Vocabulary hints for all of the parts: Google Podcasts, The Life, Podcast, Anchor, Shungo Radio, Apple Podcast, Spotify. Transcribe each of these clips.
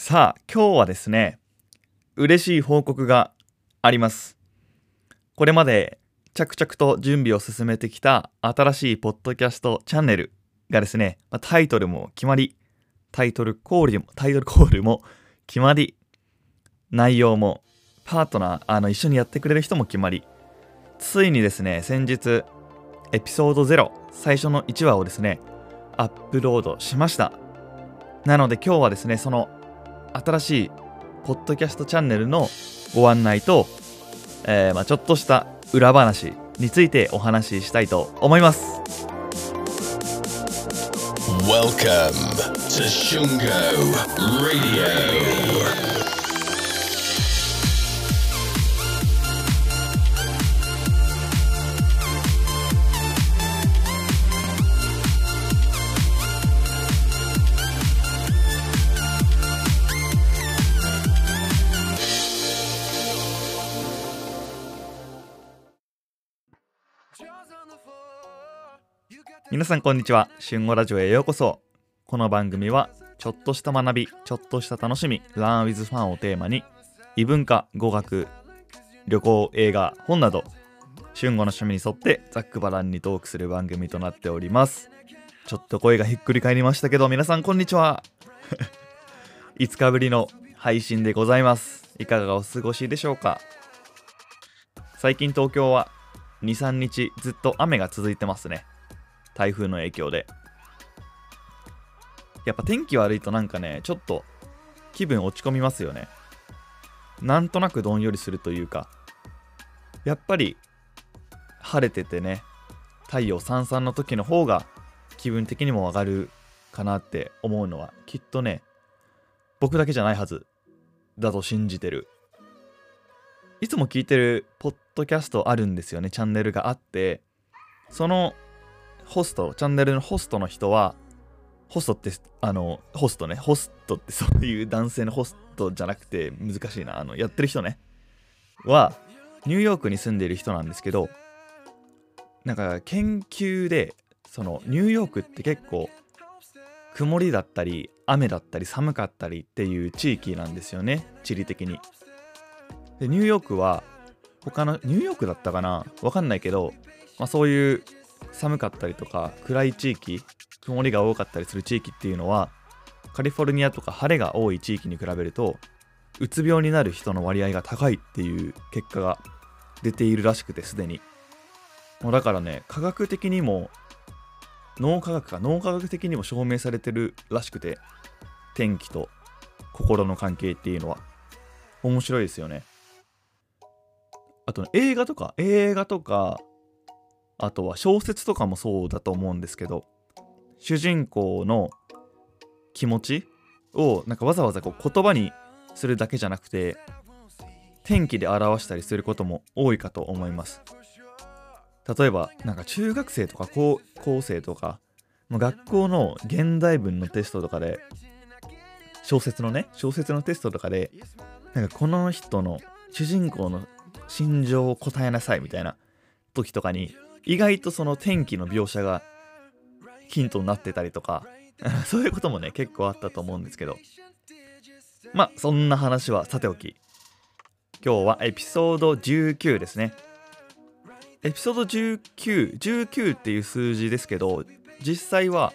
さあ、今日はですね、嬉しい報告があります。これまで着々と準備を進めてきた新しいポッドキャストチャンネルがですね、タイトルも決まり、タイトルコールも決まり、内容もパートナー、一緒にやってくれる人も決まり、ついにですね、先日エピソード0、最初の1話をですね、アップロードしました。なので今日はですね、その新しいポッドキャストチャンネルのご案内と、ちょっとした裏話についてお話ししたいと思います。 Welcome to Shungo Radio。 皆さんこんにちは。Shungo Radioへようこそ。この番組はちょっとした学び、ちょっとした楽しみ、Learn with Fun をテーマに、異文化、語学、旅行、映画、本などShungoの趣味に沿ってざっくばらんにトークする番組となっております。ちょっと声がひっくり返りましたけど、皆さんこんにちは。5日ぶりの配信でございます。いかがお過ごしでしょうか。最近東京は 2,3 日ずっと雨が続いてますね。台風の影響でやっぱ天気悪いとなんかね、ちょっと気分落ち込みますよね。なんとなくどんよりするというか、やっぱり晴れててね、太陽さんさんの時の方が気分的にも上がるかなって思うのは、きっとね、僕だけじゃないはずだと信じてる。いつも聞いてるポッドキャストあるんですよね、チャンネルがあって、そのホスト、チャンネルのホストの人は、ホストってホストね、ホストってそういう男性のホストじゃなくて、難しいな、やってる人ねはニューヨークに住んでいる人なんですけど、なんか研究で、そのニューヨークって結構曇りだったり雨だったり寒かったりっていう地域なんですよね、地理的に。でニューヨークは他のニューヨークだったかな、わかんないけど、そういう寒かったりとか暗い地域、曇りが多かったりする地域っていうのは、カリフォルニアとか晴れが多い地域に比べるとうつ病になる人の割合が高いっていう結果が出ているらしくて、すでにもうだからね、科学的にも脳科学的にも証明されてるらしくて、天気と心の関係っていうのは面白いですよね。あとね、映画とかあとは小説とかもそうだと思うんですけど、主人公の気持ちをなんかわざわざこう言葉にするだけじゃなくて、天気で表したりすることも多いかと思います。例えばなんか中学生とか高校生とか、学校の現代文のテストとかで、小説のテストとかで、なんかこの人の主人公の心情を答えなさいみたいな時とかに、意外とその天気の描写がヒントになってたりとかそういうこともね、結構あったと思うんですけど、そんな話はさておき、今日はエピソード19ですね。エピソード19っていう数字ですけど、実際は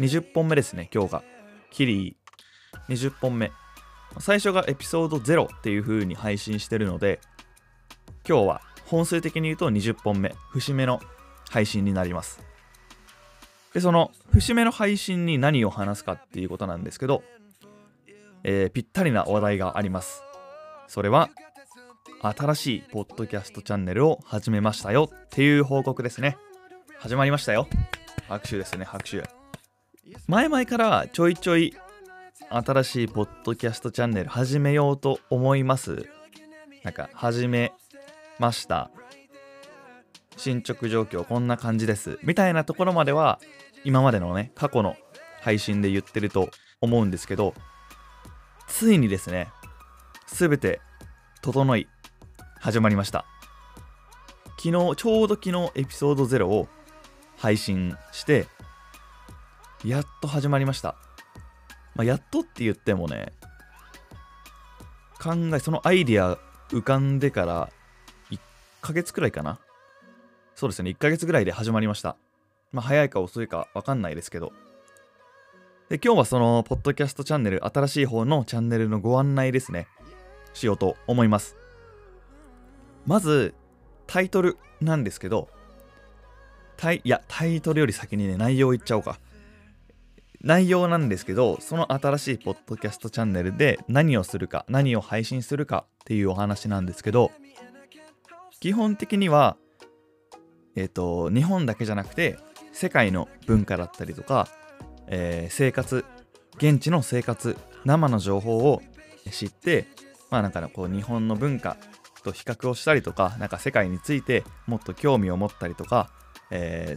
20本目ですね。今日がキリ20本目、最初がエピソード0っていう風に配信してるので、今日は本数的に言うと20本目、節目の配信になります。でその節目の配信に何を話すかっていうことなんですけど、ぴったりな話題があります。それは新しいポッドキャストチャンネルを始めましたよっていう報告ですね。始まりましたよ。拍手ですね、拍手。前々からちょいちょい新しいポッドキャストチャンネル始めようと思います。なんか始めました、進捗状況こんな感じですみたいなところまでは、今までのね、過去の配信で言ってると思うんですけど、ついにですね、すべて整い始まりました。ちょうど昨日エピソード0を配信して、やっと始まりました。やっとって言ってもね、考え、そのアイディア浮かんでから1ヶ月くらいかな。そうですね、1ヶ月くらいで始まりました。まあ早いか遅いか分かんないですけど。で、今日はそのポッドキャストチャンネル、新しい方のチャンネルのご案内ですね、しようと思います。まずタイトルなんですけど、タイトルより先にね、内容言っちゃおうか。内容なんですけど、その新しいポッドキャストチャンネルで何をするか、何を配信するかっていうお話なんですけど、基本的には日本だけじゃなくて世界の文化だったりとか、生活、現地の生活、生の情報を知って、まあなんかね、こう日本の文化と比較をしたりとか、なんか世界についてもっと興味を持ったりとか、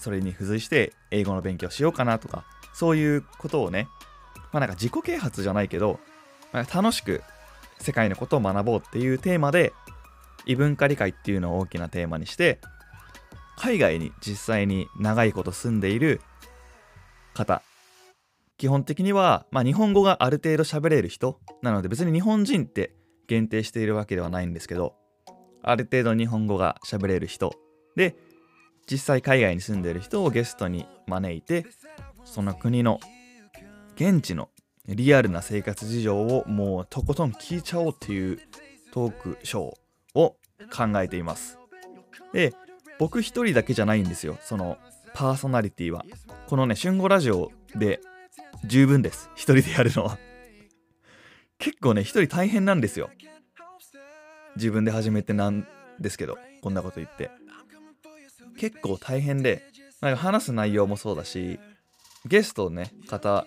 それに付随して英語の勉強しようかなとか、そういうことをね、まあなんか自己啓発じゃないけど、まあ、楽しく世界のことを学ぼうっていうテーマで、異文化理解っていうのを大きなテーマにして、海外に実際に長いこと住んでいる方、基本的には、まあ、日本語がある程度喋れる人なので、別に日本人って限定しているわけではないんですけど、ある程度日本語が喋れる人で、実際海外に住んでいる人をゲストに招いて、その国の現地のリアルな生活事情をもうとことん聞いちゃおうっていうトークショーを考えています。で、僕一人だけじゃないんですよ、そのパーソナリティは。このね、Shungoラジオで十分です、一人でやるのは。結構ね、一人大変なんですよ。自分で始めてなんですけど、こんなこと言って結構大変で、なんか話す内容もそうだし、ゲストをね、方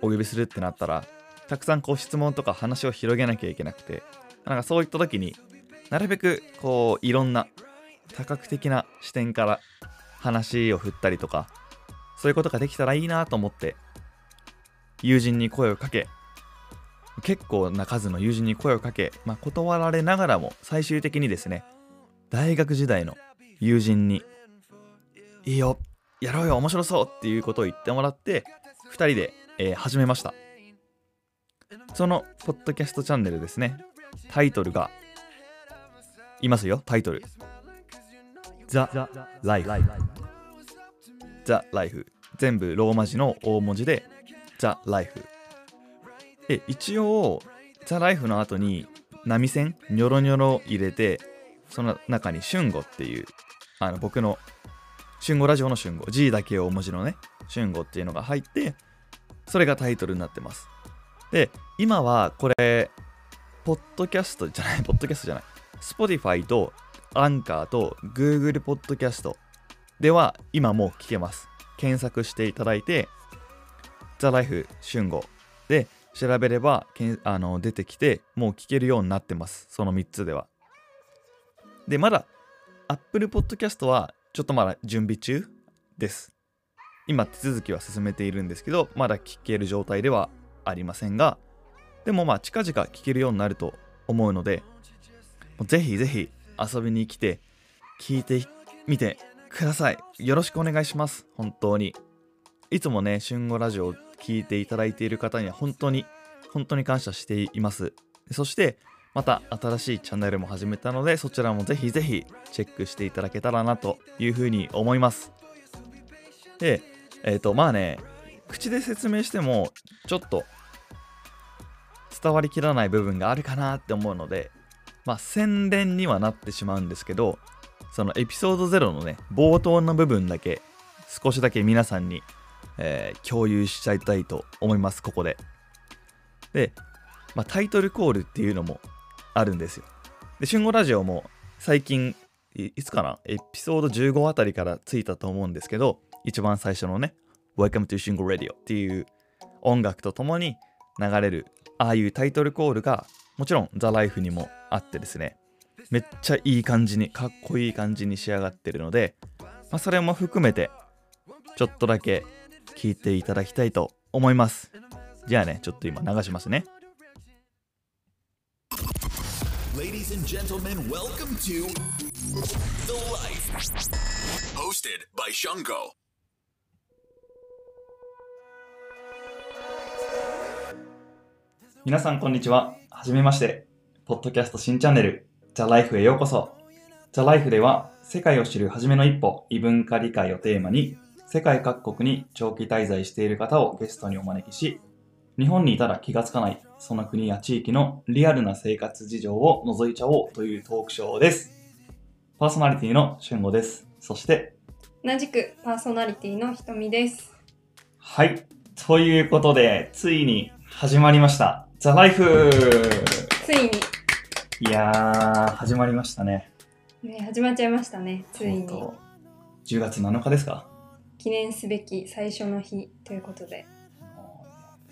お呼びするってなったら、たくさんこう質問とか話を広げなきゃいけなくて、なんかそういった時になるべくこういろんな多角的な視点から話を振ったりとか、そういうことができたらいいなと思って、友人に声をかけ、結構な数の友人に声をかけ、まあ、断られながらも最終的にですね、大学時代の友人にいいよ、やろうよ、面白そうっていうことを言ってもらって、2人で、始めました。そのポッドキャストチャンネルですね、タイトルがいますよ、タイトル The Life、 全部ローマ字の大文字で The Life。一応 The Life の後に波線ニョロニョロ入れて、その中にShungoっていう、僕のShungoラジオのShungo、 G だけ大文字のねShungoっていうのが入って、それがタイトルになってます。で、今はこれポッドキャストじゃない Spotify と Anchor と Google Podcast では今もう聞けます。検索していただいて The Life Shungo で調べれば出てきて、もう聞けるようになってます、その3つでは。で、まだ Apple Podcast はちょっとまだ準備中です。今手続きは進めているんですけど、まだ聞ける状態ではありませんが、でもまあ近々聞けるようになると思うので、ぜひぜひ遊びに来て聞いてみてください。よろしくお願いします。本当にいつもね、Shungoラジオ聞いていただいている方には本当に本当に感謝しています。そしてまた新しいチャンネルも始めたので、そちらもぜひぜひチェックしていただけたらなというふうに思います。で、まあね、口で説明してもちょっと伝わりきらない部分があるかなって思うので、まあ宣伝にはなってしまうんですけど、そのエピソード0のね、冒頭の部分だけ少しだけ皆さんに共有しちゃいたいと思います、ここで。で、まあ、タイトルコールっていうのもあるんですよ。で、Shungoラジオも最近 いつかなエピソード15あたりからついたと思うんですけど、一番最初のね Welcome to Shungo Radio っていう音楽とともに流れる、ああいうタイトルコールがもちろん The Life にもあってですね、めっちゃいい感じに、かっこいい感じに仕上がってるので、まあ、それも含めてちょっとだけ聞いていただきたいと思います。じゃあね、ちょっと今流しますね。 Ladies and gentlemen, welcome to The Life, hosted by Shungo. 皆さんこんにちは、はじめまして。ポッドキャスト新チャンネル The Life へようこそ。 The Life では世界を知る初めの一歩、異文化理解をテーマに世界各国に長期滞在している方をゲストにお招きし、日本にいたら気がつかないその国や地域のリアルな生活事情を覗いちゃおうというトークショーです。パーソナリティのShungoです。そして同じくパーソナリティのひとみです。はい、ということでついに始まりました The Life。 ついに、いやー、始まりましたね。始まっちゃいましたね。ついに10月7日ですか。記念すべき最初の日ということで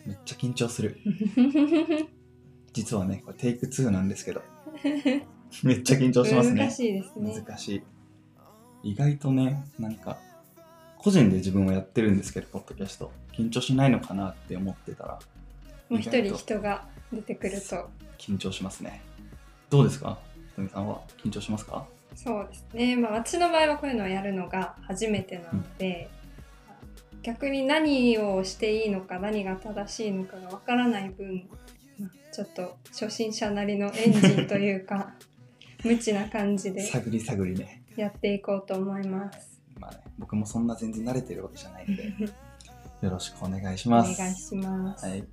めっちゃ緊張する実はね、これテイク2なんですけどめっちゃ緊張しますね。難しいですね。難しい。意外とね、なんか個人で自分はやってるんですけど、ポッドキャスト緊張しないのかなって思ってたら、もう一人人が出てくると緊張しますね。どうですか、ひとみさんは緊張しますか？そうですね、まあ、私の場合はこういうのをやるのが初めてなので、逆に何をしていいのか何が正しいのかがわからない分、ちょっと初心者なりのエンジンというか無知な感じで探り探りね、やっていこうと思います。まあね、僕もそんな全然慣れてるわけじゃないのでよろしくお願いします。お願いします。はい、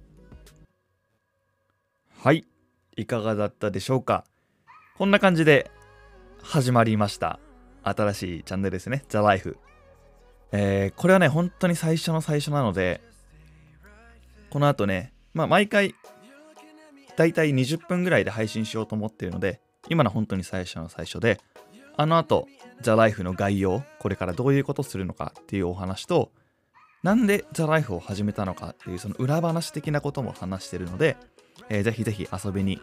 はい、いかがだったでしょうか。こんな感じで始まりました新しいチャンネルですね、The Life。これはね、本当に最初の最初なので、この後ね、まあ、毎回だいたい20分ぐらいで配信しようと思っているので、今の本当に最初の最初で、あの後 The Life の概要、これからどういうことをするのかっていうお話と、なんで The Life を始めたのかっていうその裏話的なことも話しているので、ぜひぜひ遊びに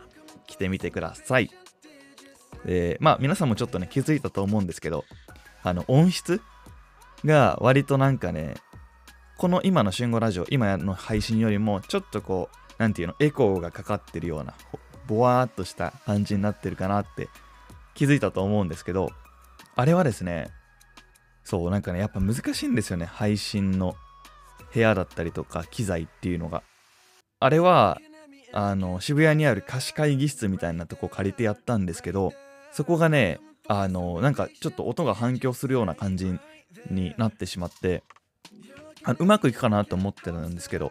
来てみてください。まあ皆さんもちょっとね気づいたと思うんですけど、音質が割となんかね、この今のShungoラジオ、今の配信よりもちょっとこう、なんていうの、エコーがかかってるようなボワーっとした感じになってるかなって気づいたと思うんですけど、あれはですね、そうなんかね、やっぱ難しいんですよね、配信の部屋だったりとか機材っていうのが。あれは渋谷にある貸し会議室みたいなとこ借りてやったんですけど、そこがね、なんかちょっと音が反響するような感じになってしまって、うまくいくかなと思ってたんですけど、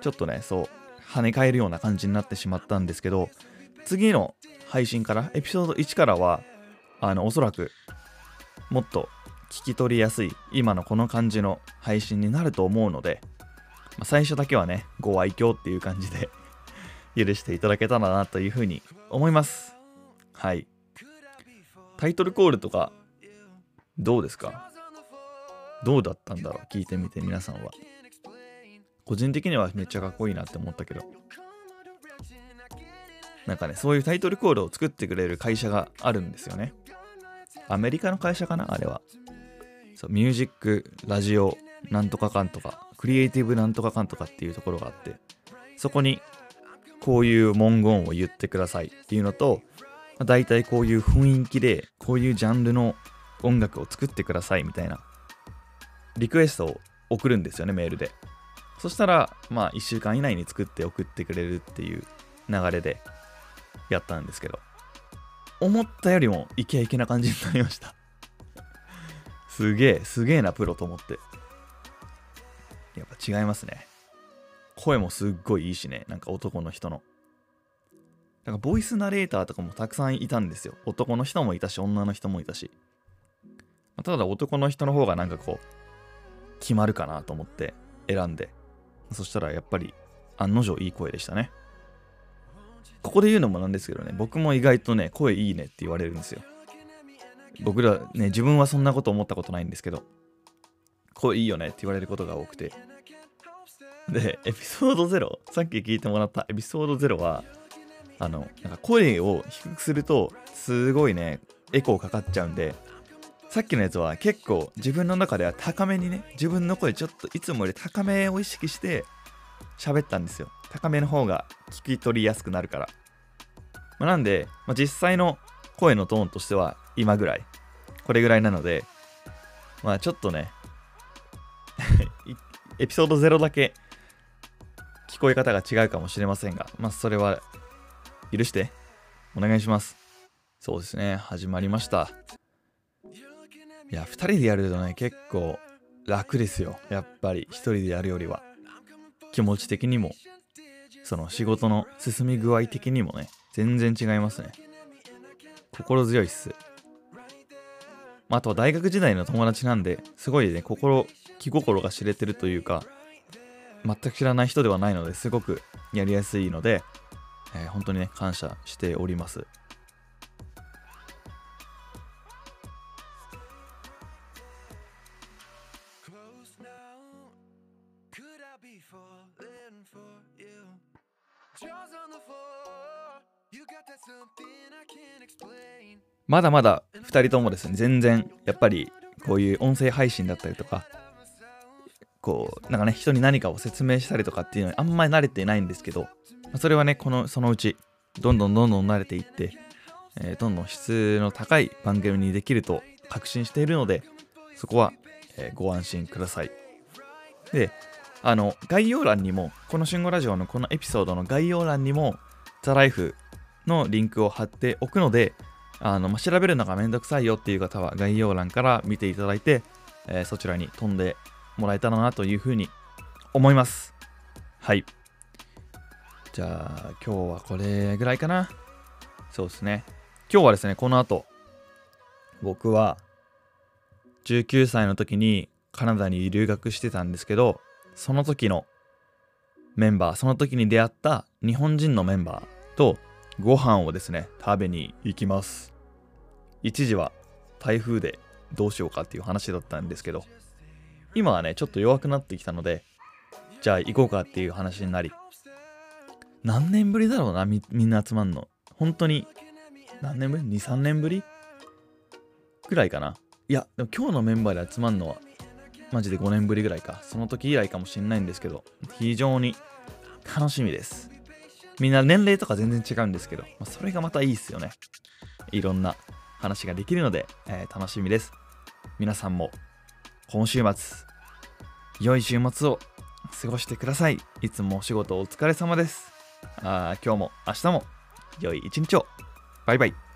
ちょっとね、そう跳ね返るような感じになってしまったんですけど、次の配信からエピソード1からはおそらくもっと聞き取りやすい今のこの感じの配信になると思うので、まあ、最初だけはねご愛嬌っていう感じで許していただけたらなというふうに思います。はい、タイトルコールとかどうですか？どうだったんだろう、聞いてみて皆さんは。個人的にはめっちゃかっこいいなって思ったけど、なんかね、そういうタイトルコールを作ってくれる会社があるんですよね。アメリカの会社かな、あれは。そう、ミュージックラジオなんとかかんとか、クリエイティブなんとかかんとかっていうところがあって、そこにこういう文言を言ってくださいっていうのと、だいたいこういう雰囲気でこういうジャンルの音楽を作ってくださいみたいなリクエストを送るんですよね、メールで。そしたらまあ1週間以内に作って送ってくれるっていう流れでやったんですけど、思ったよりもイケイケな感じになりましたすげえなプロと思って。やっぱ違いますね。声もすっごいいいしね、なんか男の人のなんかボイスナレーターとかもたくさんいたんですよ。男の人もいたし女の人もいたし、ただ男の人の方がなんかこう決まるかなと思って選んで、そしたらやっぱり案の定いい声でしたね。ここで言うのもなんですけどね、僕も意外とね声いいねって言われるんですよ。僕らね、自分はそんなこと思ったことないんですけど、声いいよねって言われることが多くて、でエピソード0、さっき聞いてもらったエピソード0はなんか声を低くするとすごいねエコーかかっちゃうんで、さっきのやつは結構自分の中では高めにね、自分の声ちょっといつもより高めを意識して喋ったんですよ。高めの方が聞き取りやすくなるから、まあ、なんで、まあ、実際の声のトーンとしては今ぐらい、これぐらいなので、まあちょっとねエピソード0だけ聞こえ方が違うかもしれませんが、まあそれは許してお願いします。そうですね、始まりました。いや、2人でやるとね、結構楽ですよ。やっぱり1人でやるよりは気持ち的にも、その仕事の進み具合的にもね、全然違いますね。心強いっす。あとは大学時代の友達なんで、すごいね、気心が知れてるというか、全く知らない人ではないので、すごくやりやすいので、本当にね、感謝しております。まだまだ2人ともですね、全然やっぱりこういう音声配信だったりとか、こうなんかね、人に何かを説明したりとかっていうのにあんまり慣れてないんですけど、それはね、そのうちどんどん慣れていって、どんどん質の高い番組にできると確信しているので、そこは、ご安心ください。で、概要欄にも、このシュンゴラジオのこのエピソードの概要欄にも The Life のリンクを貼っておくので、調べるのがめんどくさいよっていう方は概要欄から見ていただいて、そちらに飛んでもらえたらなというふうに思います。はい、じゃあ今日はこれぐらいかな。そうですね、今日はですね、この後僕は19歳の時にカナダに留学してたんですけど、その時のメンバー、その時に出会った日本人のメンバーとご飯をですね、食べに行きます。一時は台風でどうしようかっていう話だったんですけど、今はね、ちょっと弱くなってきたので、じゃあ行こうかっていう話になり、何年ぶりだろうな、みんな集まんの。本当に何年ぶり ?2、3 年ぶりぐらいかな。いや、でも今日のメンバーで集まんのはマジで5年ぶりぐらいか、その時以来かもしれないんですけど、非常に楽しみです。みんな年齢とか全然違うんですけど、それがまたいいっすよね。いろんな話ができるので、楽しみです。皆さんも今週末、良い週末を過ごしてください。いつもお仕事お疲れ様です。今日も明日も良い一日を。バイバイ。